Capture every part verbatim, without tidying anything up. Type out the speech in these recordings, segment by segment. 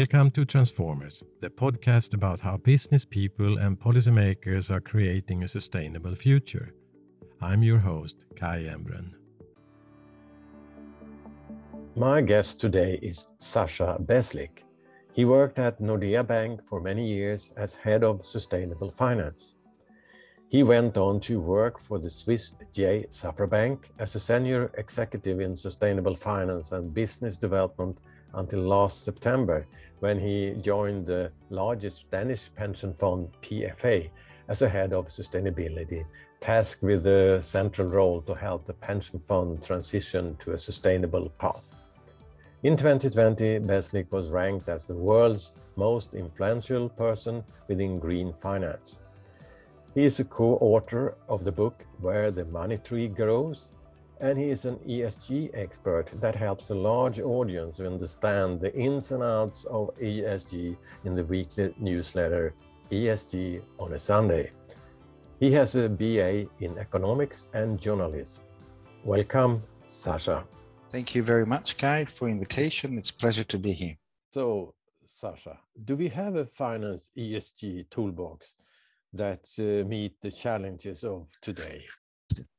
Welcome to Transformers, the podcast about how business people and policymakers are creating a sustainable future. I'm your host, Kai Embrun. My guest today is Sasha Beslik. He worked at Nordea Bank for many years as head of sustainable finance. He went on to work for the Swiss J Safra Bank as a senior executive in sustainable finance and business development until last September, when he joined the largest Danish pension fund, P F A, as a head of sustainability, tasked with the central role to help the pension fund transition to a sustainable path. In twenty twenty, Beslik was ranked as the world's most influential person within green finance. He is a co-author of the book Where the Money Tree Grows, and he is an E S G expert that helps a large audience understand the ins and outs of E S G in the weekly newsletter E S G on a Sunday. He has a B A in economics and journalism. Welcome, Sasha. Thank you very much, Kai, for the invitation. It's a pleasure to be here. So, Sasha, do we have a finance E S G toolbox that uh, meet the challenges of today?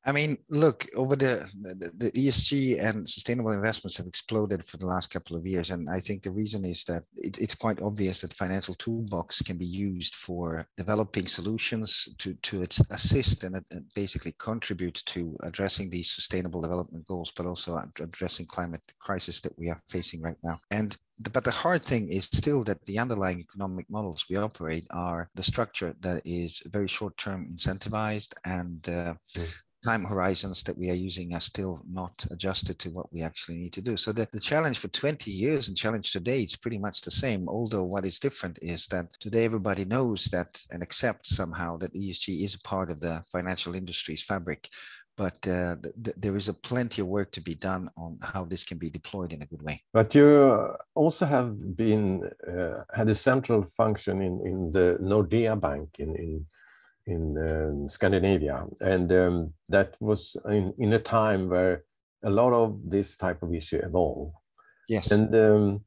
I mean, look, over the, the, the E S G and sustainable investments have exploded for the last couple of years. And I think the reason is that it, it's quite obvious that financial toolbox can be used for developing solutions to, to assist and basically contribute to addressing these sustainable development goals, but also addressing climate crisis that we are facing right now. And But the hard thing is still that the underlying economic models we operate are the structure that is very short-term incentivized, and uh, mm. time horizons that we are using are still not adjusted to what we actually need to do. So that the challenge for twenty years and challenge today is pretty much the same, although what is different is that today everybody knows that and accepts somehow that E S G is a part of the financial industry's fabric. But uh, th- th- there is a plenty of work to be done on how this can be deployed in a good way. But you also have been uh, had a central function in, in the Nordea Bank in in, in um, Scandinavia, and um, that was in, in a time where a lot of this type of issue evolved. Yes. And um,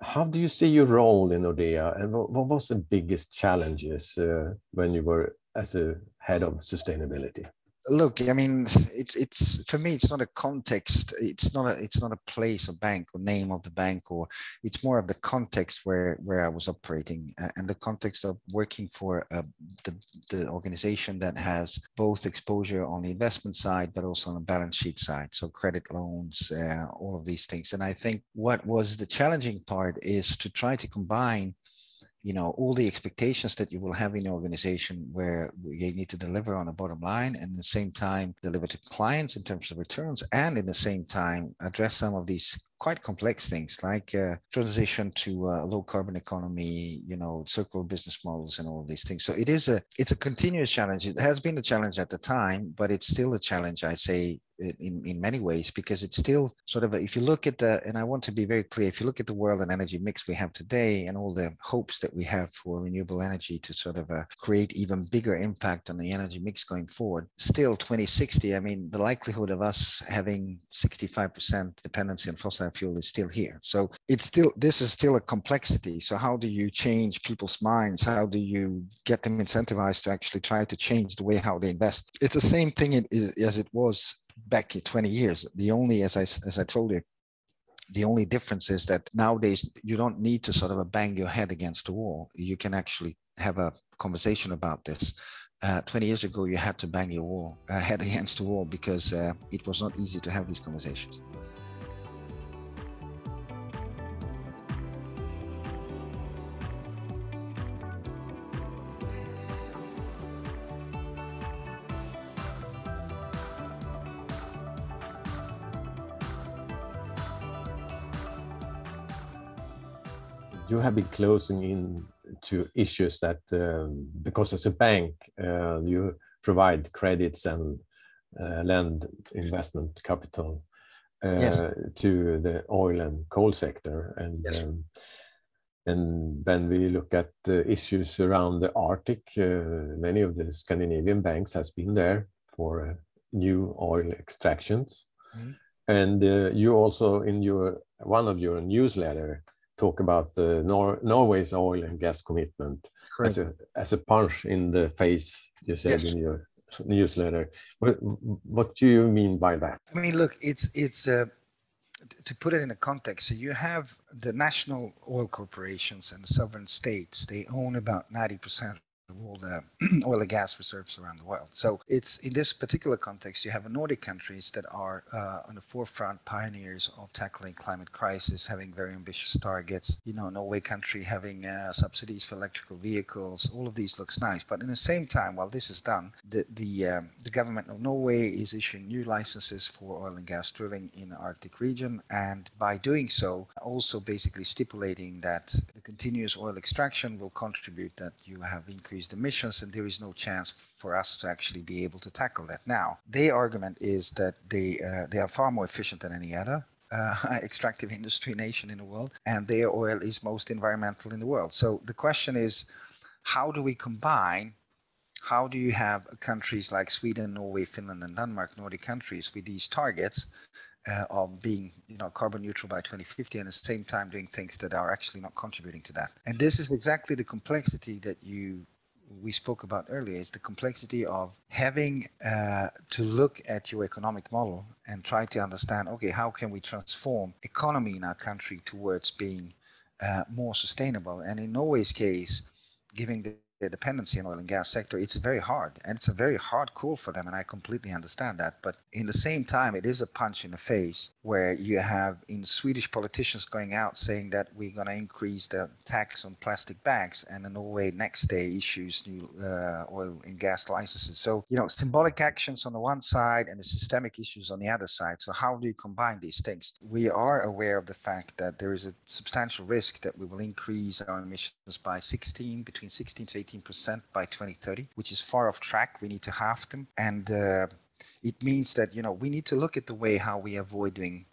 how do you see your role in Nordea, and what, what was the biggest challenges uh, when you were as a head of sustainability? Look, I mean, it's it's for me, it's not a context. It's not a it's not a place or bank or name of the bank, or it's more of the context where where I was operating, uh, and the context of working for uh, the the organization that has both exposure on the investment side, but also on the balance sheet side. So credit loans, uh, all of these things. And I think what was the challenging part is to try to combine, you know, all the expectations that you will have in your organization where you need to deliver on a bottom line and at the same time deliver to clients in terms of returns, and in the same time address some of these quite complex things like uh, transition to a low carbon economy, you know, circular business models and all of these things. So it is a, it's a continuous challenge. It has been a challenge at the time, but it's still a challenge, I say, in, in many ways, because it's still sort of, a, if you look at the, and I want to be very clear, if you look at the world and energy mix we have today and all the hopes that we have for renewable energy to sort of uh, create even bigger impact on the energy mix going forward, still twenty sixty, I mean, the likelihood of us having sixty-five percent dependency on fossil fuel is still here. So it's still, this is still a complexity. So how do you change people's minds? How do you get them incentivized to actually try to change the way how they invest? It's the same thing it is, as it was back twenty years. The only, as I, as I told you, the only difference is that nowadays you don't need to sort of bang your head against the wall. You can actually have a conversation about this. Uh, twenty years ago, you had to bang your wall, uh, head against the wall, because uh, it was not easy to have these conversations. You have been closing in to issues that, um, because as a bank, uh, you provide credits and uh, lend investment capital uh, yes. to the oil and coal sector. And yes. um, and then we look at uh, issues around the Arctic. Uh, many of the Scandinavian banks has been there for uh, new oil extractions. Mm-hmm. And uh, you also, in your one of your newsletter, talk about uh, Nor Norway's oil and gas commitment as a, as a punch in the face, you said yes. in your newsletter. What, what do you mean by that? I mean, look, it's, it's uh, to put it in a context, so you have the national oil corporations and the sovereign states, they own about ninety percent of all the oil and gas reserves around the world. So it's in this particular context, you have Nordic countries that are uh, on the forefront, pioneers of tackling climate crisis, having very ambitious targets. You know, Norway country having uh, subsidies for electrical vehicles. All of these looks nice, but in the same time, while this is done, the the, um, the government of Norway is issuing new licenses for oil and gas drilling in the Arctic region, and by doing so, also basically stipulating that the continuous oil extraction will contribute that you have increased emissions, and there is no chance for us to actually be able to tackle that. Now, their argument is that they uh, they are far more efficient than any other uh, extractive industry nation in the world, and their oil is most environmental in the world. So the question is, how do we combine? How do you have countries like Sweden, Norway, Finland, and Denmark, Nordic countries, with these targets uh, of being, you know, carbon neutral by twenty fifty, and at the same time doing things that are actually not contributing to that? And this is exactly the complexity that you. we spoke about earlier, is the complexity of having uh, to look at your economic model and try to understand, okay, how can we transform economy in our country towards being uh, more sustainable? And in Norway's case, giving the dependency on oil and gas sector, it's very hard, and it's a very hard call for them, and I completely understand that. But in the same time, it is a punch in the face, where you have in Swedish politicians going out saying that we're going to increase the tax on plastic bags, and in Norway next day issues new uh, oil and gas licenses. So, you know, symbolic actions on the one side and the systemic issues on the other side. So how do you combine these things? We are aware of the fact that there is a substantial risk that we will increase our emissions by sixteen, between sixteen to eighteen percent by twenty thirty, which is far off track. We need to halve them, and uh, it means that, you know, we need to look at the way how we avoid doing,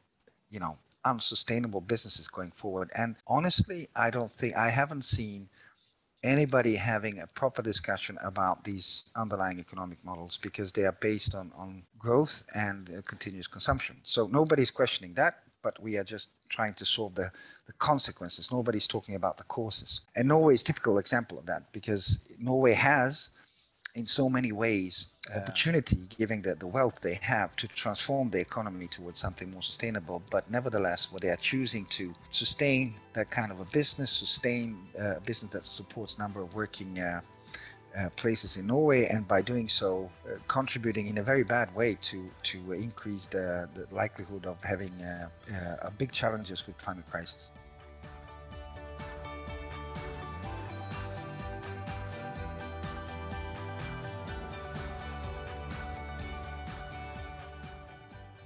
you know, unsustainable businesses going forward. And honestly, I don't think I haven't seen anybody having a proper discussion about these underlying economic models, because they are based on on growth and uh, continuous consumption. So nobody's questioning that, but we are just trying to solve the, the consequences. Nobody's talking about the causes. And Norway is a typical example of that, because Norway has, in so many ways, uh, opportunity, given the, the wealth they have, to transform the economy towards something more sustainable. But nevertheless, what they are choosing to sustain that kind of a business, sustain a business that supports number of working uh, Uh, places in Norway, and by doing so uh, contributing in a very bad way to to increase the, the likelihood of having uh, uh, big challenges with climate crisis.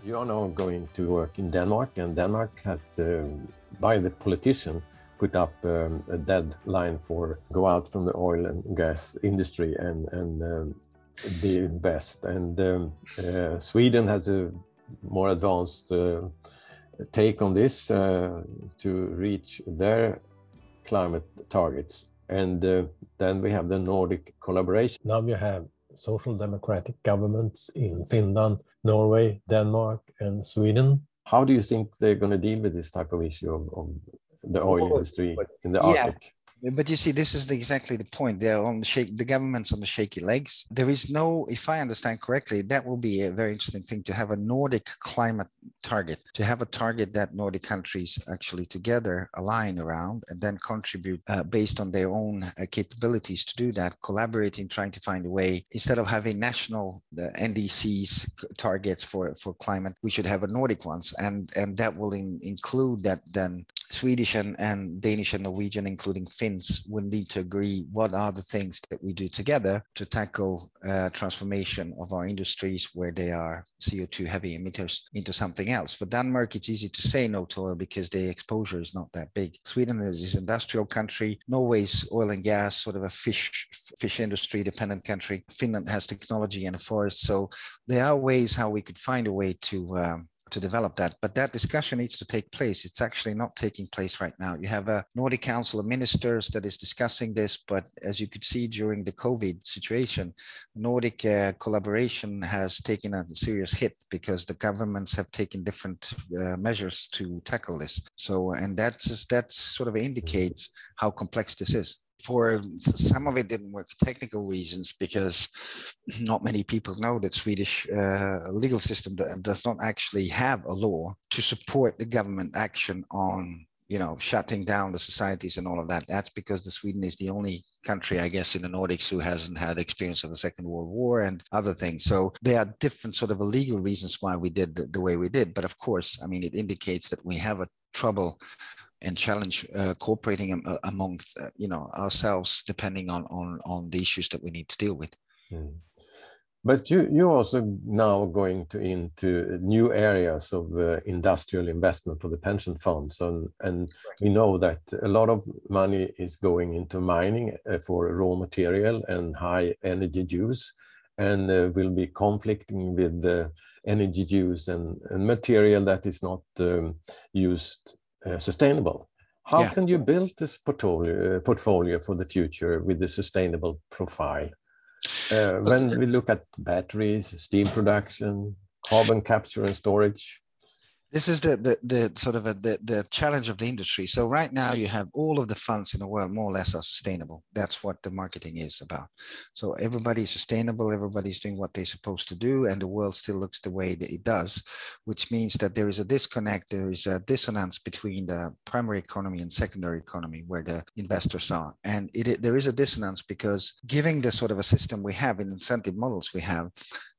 You are now going to work in Denmark, and Denmark has, uh, by the politician, put up um, a deadline for go out from the oil and gas industry and, and um, be best. And um, uh, Sweden has a more advanced uh, take on this uh, to reach their climate targets. And uh, then we have the Nordic collaboration. Now you have social democratic governments in Finland, Norway, Denmark, and Sweden. How do you think they're going to deal with this type of issue of, of the oil industry in the Arctic? Yeah, but you see, this is the, exactly the point. They're on the shake, the government's on the shaky legs. There is no, if I understand correctly, that will be a very interesting thing, to have a Nordic climate target, to have a target that Nordic countries actually together align around, and then contribute uh, based on their own uh, capabilities to do that, collaborating, trying to find a way. Instead of having national uh, N D Cs targets for, for climate, we should have a Nordic ones. And, and that will in, include that then Swedish and, and Danish and Norwegian, including Finns, will need to agree what are the things that we do together to tackle uh, transformation of our industries where they are C O two heavy emitters into something else. For Denmark, it's easy to say no to oil because their exposure is not that big. Sweden is an industrial country. Norway's oil and gas, sort of a fish fish industry dependent country. Finland has technology and a forest. So there are ways how we could find a way to um, to develop that. But that discussion needs to take place. It's actually not taking place right now. You have a Nordic Council of Ministers that is discussing this, but as you could see during the COVID situation, Nordic uh, collaboration has taken a serious hit because the governments have taken different uh, measures to tackle this. So, and that's just, that sort of indicates how complex this is. For some of it didn't work for technical reasons, because not many people know that Swedish uh, legal system does not actually have a law to support the government action on, you know, shutting down the societies and all of that. That's because the Sweden is the only country, I guess, in the Nordics who hasn't had experience of the Second World War and other things. So there are different sort of legal reasons why we did the, the way we did. But of course, I mean, it indicates that we have a trouble and challenge uh, cooperating among uh, you know, ourselves, depending on, on, on the issues that we need to deal with. Mm. But you, you're also now going to into new areas of uh, industrial investment for the pension funds. And, and we know that a lot of money is going into mining uh, for raw material and high energy use, and uh, will be conflicting with the energy use and, and material that is not um, used Uh, sustainable. How yeah. can you build this portfolio, uh, portfolio for the future with the sustainable profile? Uh, when we look at batteries, steel production, carbon capture and storage. This is the, the, the sort of a, the, the challenge of the industry. So right now you have all of the funds in the world more or less are sustainable. That's what the marketing is about. So everybody's sustainable, everybody's doing what they're supposed to do, and the world still looks the way that it does, which means that there is a disconnect, there is a dissonance between the primary economy and secondary economy where the investors are. And it, it, there is a dissonance because given the sort of a system we have in incentive models we have,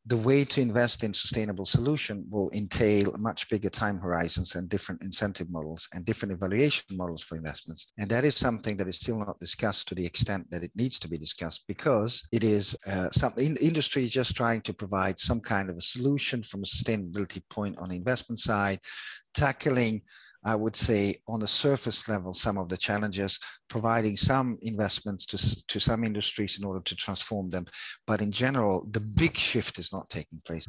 the way to invest in sustainable solution will entail much bigger time horizons and different incentive models and different evaluation models for investments. And that is something that is still not discussed to the extent that it needs to be discussed, because it is uh, something industry is just trying to provide some kind of a solution from a sustainability point on the investment side, tackling, I would say, on the surface level, some of the challenges, providing some investments to, to some industries in order to transform them. But in general, the big shift is not taking place.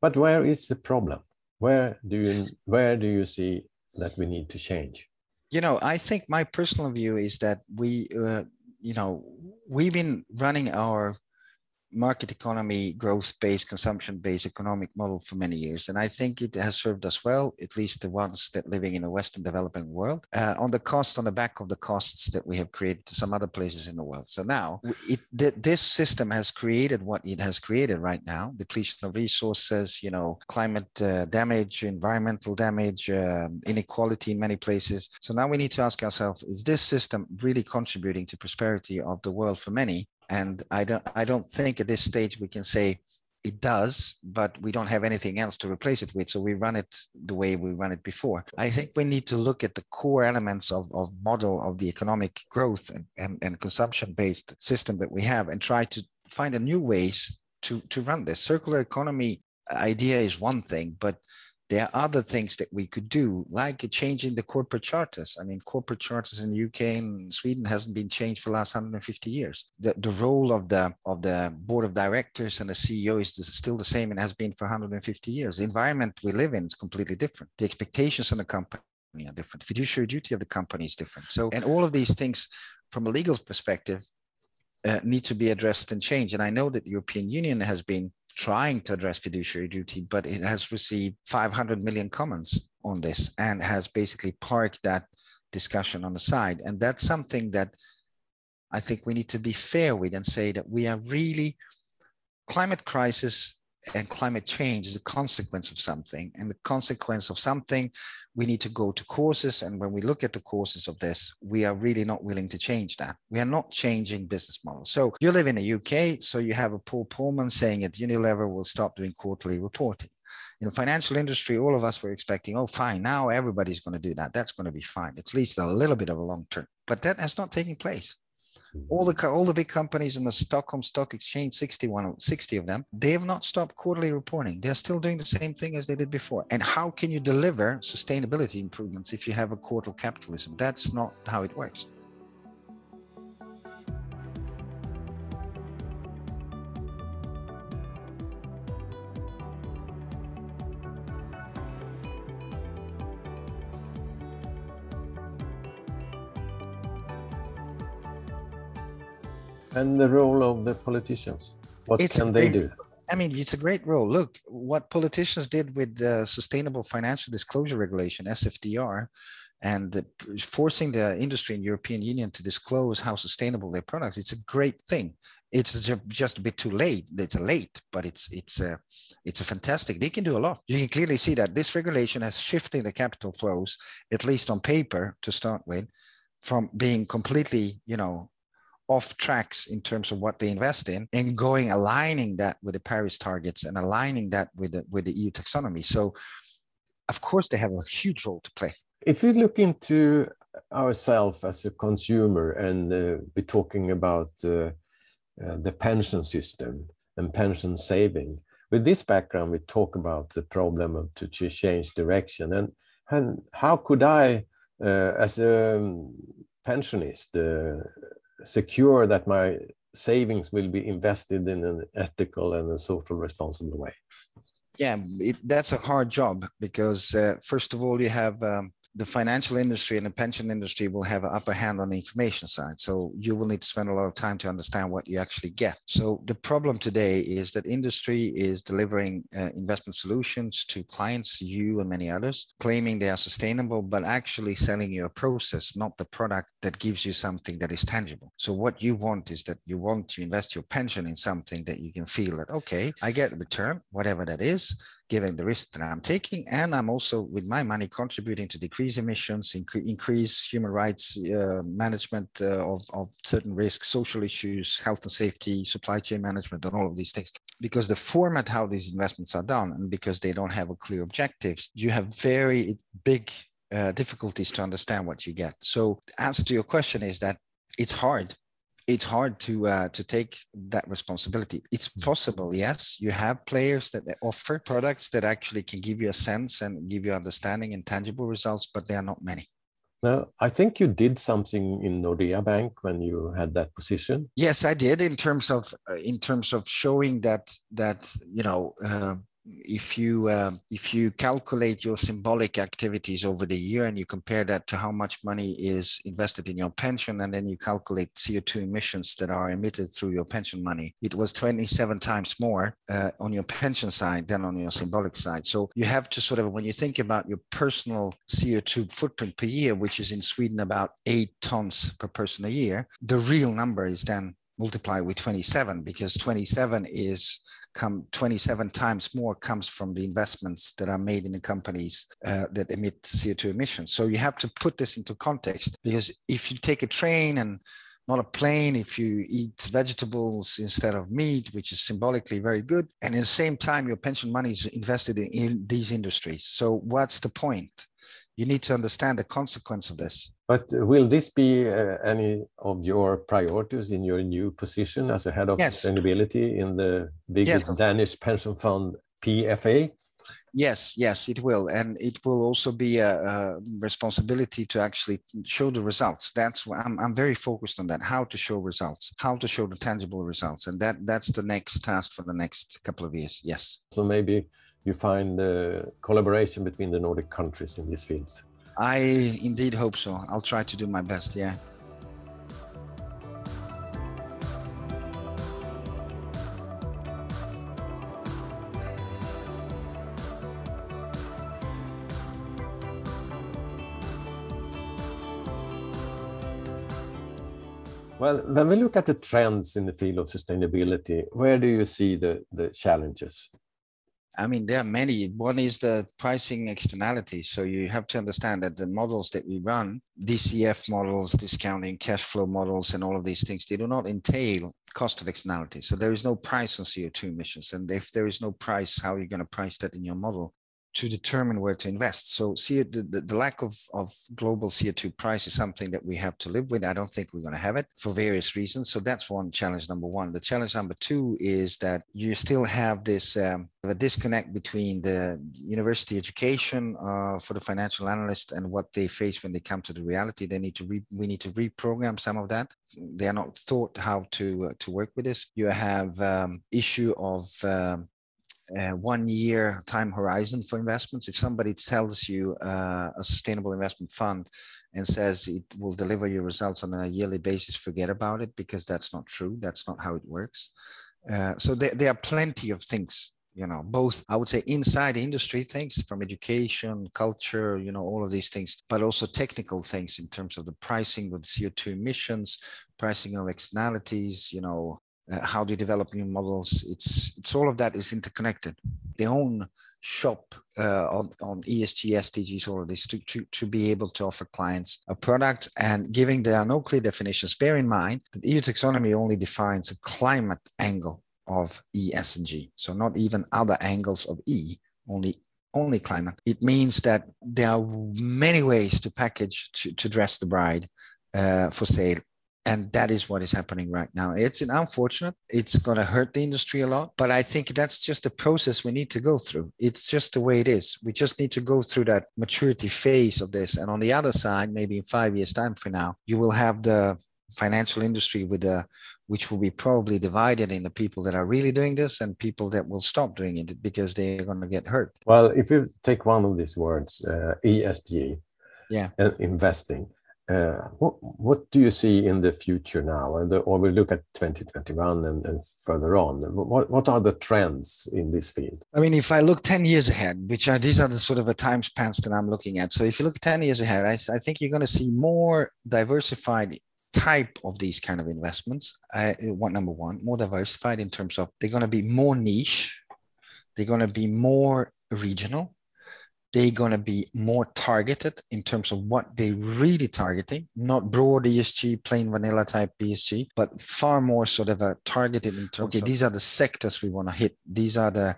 But where is the problem? Where do you, where do you see that we need to change? You know, I think my personal view is that we, uh, you know, we've been running our market economy, growth-based, consumption-based economic model for many years. And I think it has served us well, at least the ones that living in the Western developing world, uh, on the cost, on the back of the costs that we have created to some other places in the world. So now it, th this system has created what it has created right now, depletion of resources, you know, climate uh, damage, environmental damage, um, inequality in many places. So now we need to ask ourselves, is this system really contributing to prosperity of the world for many? And I don't, I don't think at this stage we can say it does, but we don't have anything else to replace it with. So we run it the way we run it before. I think we need to look at the core elements of, of model of the economic growth and, and, and consumption-based system that we have and try to find a new ways to, to run this. Circular economy idea is one thing, but there are other things that we could do, like changing the corporate charters. I mean, corporate charters in the U K and Sweden hasn't been changed for the last one hundred fifty years. The, the role of the, of the board of directors and the C E O is still the same and has been for one hundred fifty years. The environment we live in is completely different. The expectations on the company are different. Fiduciary duty of the company is different. So, and all of these things from a legal perspective uh, need to be addressed and changed. And I know that the European Union has been trying to address fiduciary duty, but it has received five hundred million comments on this and has basically parked that discussion on the side. And that's something that I think we need to be fair with and say that we are really, climate crisis and climate change is the consequence of something, and the consequence of something, we need to go to causes. And when we look at the causes of this, we are really not willing to change that. We are not changing business models. So you live in the U K, so you have a Paul Polman saying at Unilever, we'll stop doing quarterly reporting. In the financial industry, all of us were expecting, oh, fine, now everybody's going to do that. That's going to be fine, at least a little bit of a long term. But that has not taken place. All the all the big companies in the Stockholm Stock Exchange, sixty-one, sixty of them, they have not stopped quarterly reporting. They're still doing the same thing as they did before. And how can you deliver sustainability improvements if you have a quartal capitalism? That's not how it works. And the role of the politicians, what it's can great, they do? I mean, it's a great role. Look, what politicians did with the Sustainable Financial Disclosure Regulation, S F D R, and the, forcing the industry in the European Union to disclose how sustainable their products, it's a great thing. It's just a bit too late. It's late, but it's it's a, it's a fantastic. They can do a lot. You can clearly see that this regulation has shifted the capital flows, at least on paper to start with, from being completely, you know, off tracks in terms of what they invest in, and going aligning that with the Paris targets and aligning that with the, with the E U taxonomy. So, of course, they have a huge role to play. If we look into ourselves as a consumer and uh, be talking about uh, uh, the pension system and pension saving, with this background, we talk about the problem of to change direction and and how could I, uh, as a pensionist, Uh, secure that my savings will be invested in an ethical and a social responsible way? Yeah, it, that's a hard job because uh, first of all, you have um, the financial industry and the pension industry will have an upper hand on the information side. So you will need to spend a lot of time to understand what you actually get. So the problem today is that industry is delivering uh, investment solutions to clients, you and many others, claiming they are sustainable, but actually selling you a process, not the product that gives you something that is tangible. So what you want is that you want to invest your pension in something that you can feel that, okay, I get a return, whatever that is, given the risk that I'm taking, and I'm also, with my money, contributing to decrease emissions, inc- increase human rights, uh, management uh, of, of certain risks, social issues, health and safety, supply chain management, and all of these things. Because the format how these investments are done, and because they don't have a clear objectives, you have very big uh, difficulties to understand what you get. So the answer to your question is that it's hard. It's hard to uh, to take that responsibility. It's possible, yes. You have players that offer products that actually can give you a sense and give you understanding and tangible results, but there are not many. Now, I think you did something in Nordea Bank when you had that position. Yes, I did. In terms of uh, in terms of showing that that you know. Uh, If you um, if you calculate your symbolic activities over the year and you compare that to how much money is invested in your pension, and then you calculate C O two emissions that are emitted through your pension money, it was twenty-seven times more uh, on your pension side than on your symbolic side. So you have to sort of, when you think about your personal C O two footprint per year, which is in Sweden about eight tons per person a year, the real number is then multiplied with twenty-seven, because twenty-seven is come twenty-seven times more comes from the investments that are made in the companies uh, that emit C O two emissions. So you have to put this into context, because if you take a train and not a plane, if you eat vegetables instead of meat, which is symbolically very good, and at the same time, your pension money is invested in, in these industries. So what's the point? You need to understand the consequence of this. But will this be uh, any of your priorities in your new position as a head of yes. sustainability in the biggest yes. Danish pension fund, P F A? Yes, yes, it will. And it will also be a, a responsibility to actually show the results. That's why I'm, I'm very focused on that, how to show results, how to show the tangible results. And that that's the next task for the next couple of years. Yes. So maybe you find the collaboration between the Nordic countries in these fields. I indeed hope so. I'll try to do my best, yeah. Well, when we look at the trends in the field of sustainability, where do you see the, the challenges? I mean, there are many. One is the pricing externality. So you have to understand that the models that we run, D C F models, discounting, cash flow models, and all of these things, they do not entail cost of externality. So there is no price on C O two emissions. And if there is no price, how are you going to price that in your model to determine where to invest? So see, the, the lack of, of global C O two price is something that we have to live with. I don't think we're going to have it for various reasons. So that's one challenge number one. The challenge number two is that you still have this um, a disconnect between the university education uh, for the financial analyst and what they face when they come to the reality. They need to re- we need to reprogram some of that. They are not taught how to, uh, to work with this. You have um, issue of... Um, uh, one year time horizon for investments. If somebody tells you uh, a sustainable investment fund and says it will deliver your results on a yearly basis, forget about it, because that's not true. That's not how it works. Uh, so there, there are plenty of things, you know, both, I would say, inside industry things from education, culture, you know, all of these things, but also technical things in terms of the pricing with C O two emissions, pricing of externalities, you know, uh, how do you develop new models? It's, it's all of that is interconnected. Their own shop uh, on, on E S G, S D Gs, all of this to, to, to be able to offer clients a product. And giving there are no clear definitions, bear in mind that E U taxonomy only defines a climate angle of E, S, and G. So not even other angles of E, only only climate. It means that there are many ways to package, to, to dress the bride uh, for sale. And that is what is happening right now. It's unfortunate. It's going to hurt the industry a lot. But I think that's just the process we need to go through. It's just the way it is. We just need to go through that maturity phase of this. And on the other side, maybe in five years' time from now, you will have the financial industry with a which will be probably divided in the people that are really doing this and people that will stop doing it because they're going to get hurt. Well, if you take one of these words, uh, E S G, yeah, uh, investing, uh, what, what do you see in the future now? And the, or we look at twenty twenty-one and, and further on. What, what are the trends in this field? I mean, if I look ten years ahead, which are, these are the sort of a time spans that I'm looking at. So if you look ten years ahead, I, I think you're going to see more diversified type of these kind of investments. Uh, one, number one, more diversified in terms of they're going to be more niche, they're going to be more regional, they're going to be more targeted in terms of what they're really targeting, not broad E S G, plain vanilla type E S G, but far more sort of a targeted in terms okay, of, these are the sectors we want to hit. These are the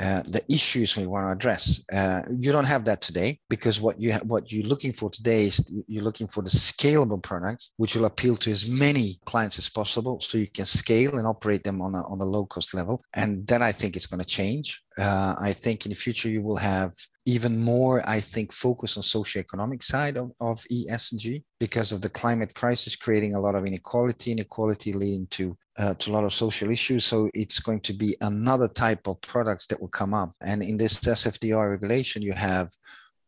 Uh, the issues we want to address. Uh, you don't have that today because what, you ha- what you're looking for today is you're looking for the scalable products, which will appeal to as many clients as possible so you can scale and operate them on a, on a low-cost level. And then I think it's going to change. Uh, I think in the future you will have even more, I think, focus on socioeconomic side of, of E S G because of the climate crisis creating a lot of inequality, inequality leading to Uh, to a lot of social issues. So it's going to be another type of products that will come up. And in this S F D R regulation, you have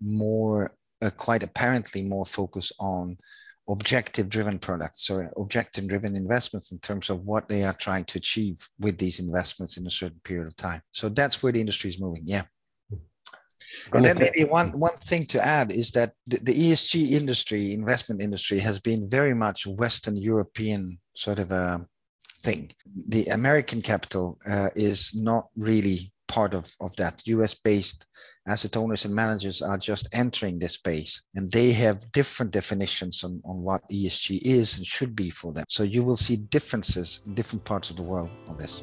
more, uh, quite apparently more focus on objective-driven products, so objective-driven investments in terms of what they are trying to achieve with these investments in a certain period of time. So that's where the industry is moving, yeah. And then maybe one, one thing to add is that the, the E S G industry, investment industry, has been very much Western European sort of a thing. The American capital uh, is not really part of, of that. U S-based asset owners and managers are just entering this space, and they have different definitions on, on what E S G is and should be for them. So you will see differences in different parts of the world on this.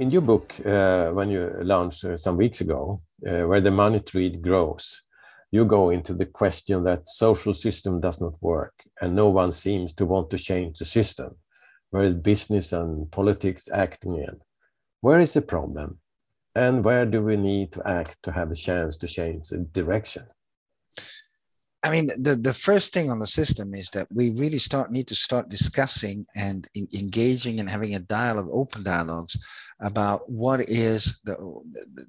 In your book, uh, when you launched uh, some weeks ago, uh, Where the Money Tree Grows, you go into the question that social system does not work and no one seems to want to change the system, where is business and politics acting in? Where is the problem? And where do we need to act to have a chance to change the direction? I mean, the, the first thing on the system is that we really start need to start discussing and in, engaging and having a dialogue, open dialogues about what is the,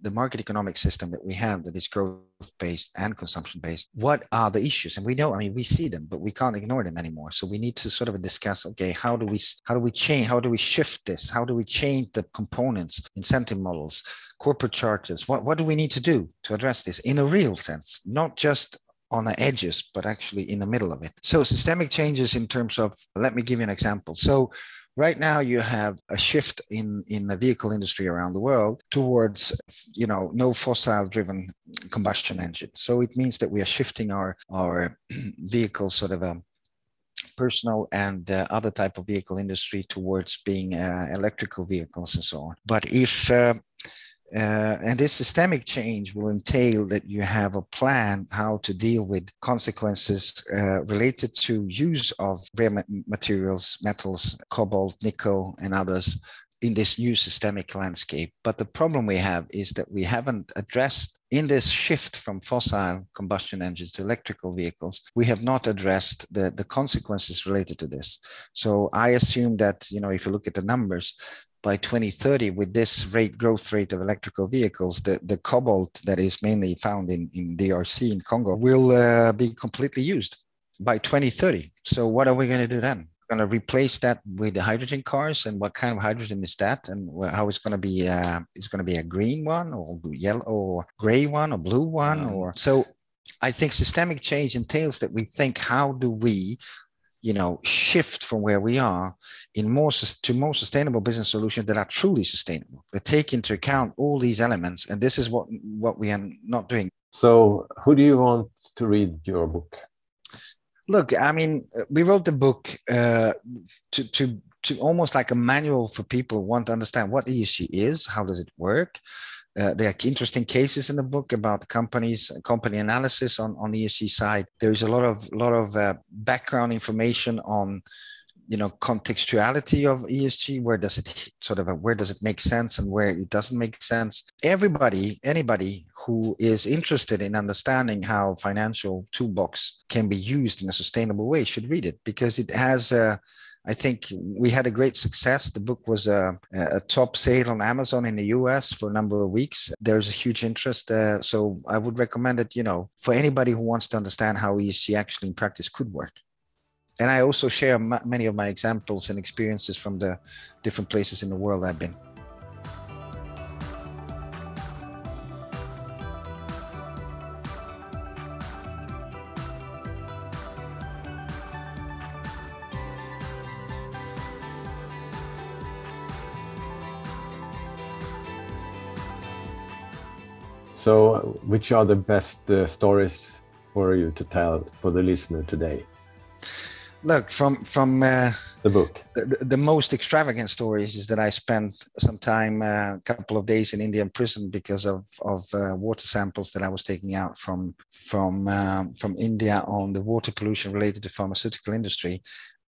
the market economic system that we have that is growth-based and consumption-based. What are the issues? And we know, I mean, we see them, but we can't ignore them anymore. So we need to sort of discuss, okay, how do we how do we change? How do we shift this? How do we change the components, incentive models, corporate charges? What, what do we need to do to address this in a real sense, not just on the edges, but actually in the middle of it. So systemic changes in terms of, let me give you an example. So right now you have a shift in, in the vehicle industry around the world towards, you know, no fossil driven combustion engines. So it means that we are shifting our, our vehicle sort of a personal and uh, other type of vehicle industry towards being uh, electrical vehicles and so on. But if uh, Uh, and this systemic change will entail that you have a plan how to deal with consequences uh, related to use of rare ma- materials, metals, cobalt, nickel, and others in this new systemic landscape. But the problem we have is that we haven't addressed, in this shift from fossil combustion engines to electrical vehicles, we have not addressed the, the consequences related to this. So I assume that, you know, if you look at the numbers, by twenty thirty, with this rate growth rate of electrical vehicles, the, the cobalt that is mainly found in, in D R C, in Congo, will uh, be completely used by twenty thirty. So what are we going to do then? Going to replace that with the hydrogen cars, and what kind of hydrogen is that, and how it's going to be? Uh, it's going to be a green one, or yellow, or gray one, or blue one, mm. or so. I think systemic change entails that we think: how do we, you know, shift from where we are in more to more sustainable business solutions that are truly sustainable, that take into account all these elements? And this is what what we are not doing. So, who do you want to read your book? Look, I mean, we wrote the book uh, to, to, to almost like a manual for people who want to understand what E S G is, how does it work. Uh, there are interesting cases in the book about companies, company analysis on, on the E S G side. There is a lot of, lot of uh, background information on, you know, contextuality of E S G. Where does it sort of, where does it make sense and where it doesn't make sense? Everybody, anybody who is interested in understanding how financial toolbox can be used in a sustainable way should read it, because it has, uh, I think we had a great success. The book was a, a top sale on Amazon in the U S for a number of weeks. There's a huge interest. Uh, so I would recommend it, you know, for anybody who wants to understand how E S G actually in practice could work. And I also share m many of my examples and experiences from the different places in the world I've been. So, which are the best uh, stories for you to tell for the listener today? Look, from from uh, the book, the, the most extravagant stories is that I spent some time, a uh, couple of days in Indian prison because of of uh, water samples that I was taking out from from um, from India on the water pollution related to pharmaceutical industry.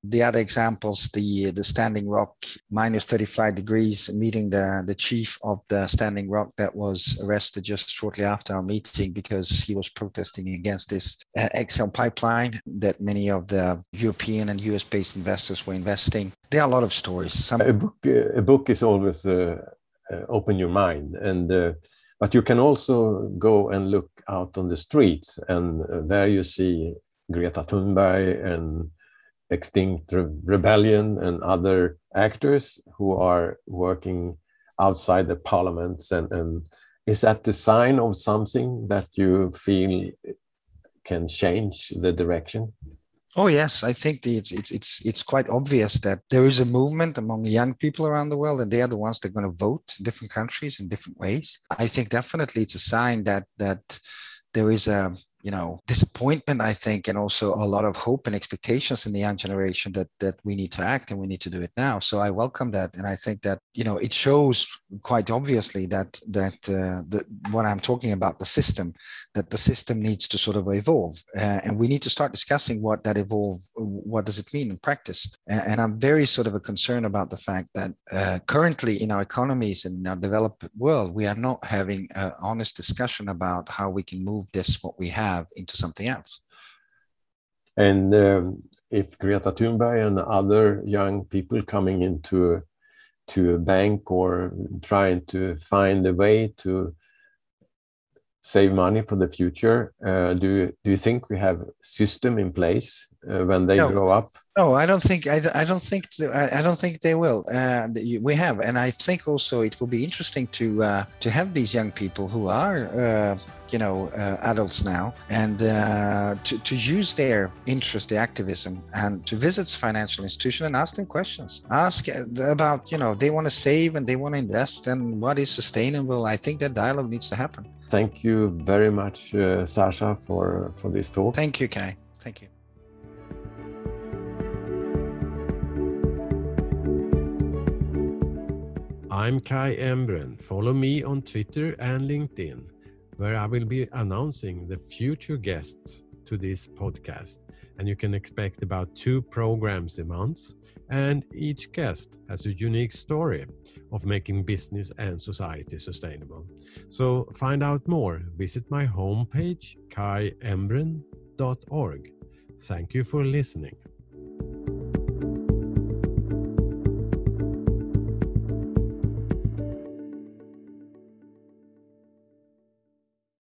The other examples, the the Standing Rock minus thirty-five degrees meeting the the chief of the Standing Rock that was arrested just shortly after our meeting because he was protesting against this uh, X L pipeline that many of the European and U S based investors were investing. There are a lot of stories. Some a book a book is always uh, uh, open your mind, and uh, but you can also go and look out on the streets, and uh, there you see Greta Thunberg and Extinct Rebellion and other actors who are working outside the parliaments, and, and is that the sign of something that you feel can change the direction? Oh yes, I think the, it's it's it's it's quite obvious that there is a movement among young people around the world, and they are the ones that are going to vote in different countries in different ways. I think definitely it's a sign that that there is a, you know, disappointment, I think, and also a lot of hope and expectations in the young generation that that we need to act and we need to do it now. So I welcome that, and I think that, you know, it shows quite obviously that that uh, the, what I'm talking about, the system, that the system needs to sort of evolve, uh, and we need to start discussing what that evolve, what does it mean in practice. And, and I'm very sort of a concern about the fact that uh, currently in our economies and in our developed world, we are not having an honest discussion about how we can move this, what we have, into something else. And um, if Greta Thunberg and other young people coming into a, to a bank or trying to find a way to save money for the future, uh, do you, do you think we have a system in place uh, when they no. grow up? No, I don't think. I, I don't think. I don't think they will. Uh, we have, and I think also it will be interesting to uh, to have these young people who are, uh, you know, uh, adults now, and uh, to to use their interest, their activism, and to visit financial institutions and ask them questions. Ask about, you know, they want to save and they want to invest, and what is sustainable. I think that dialogue needs to happen. Thank you very much, uh, Sasha, for for this talk. Thank you, Kai. Thank you. I'm Kai Embrun. Follow me on Twitter and LinkedIn, where I will be announcing the future guests to this podcast, and you can expect about two programs a month, and each guest has a unique story of making business and society sustainable. So find out more, visit my homepage, kai embrun dot org. Thank you for listening.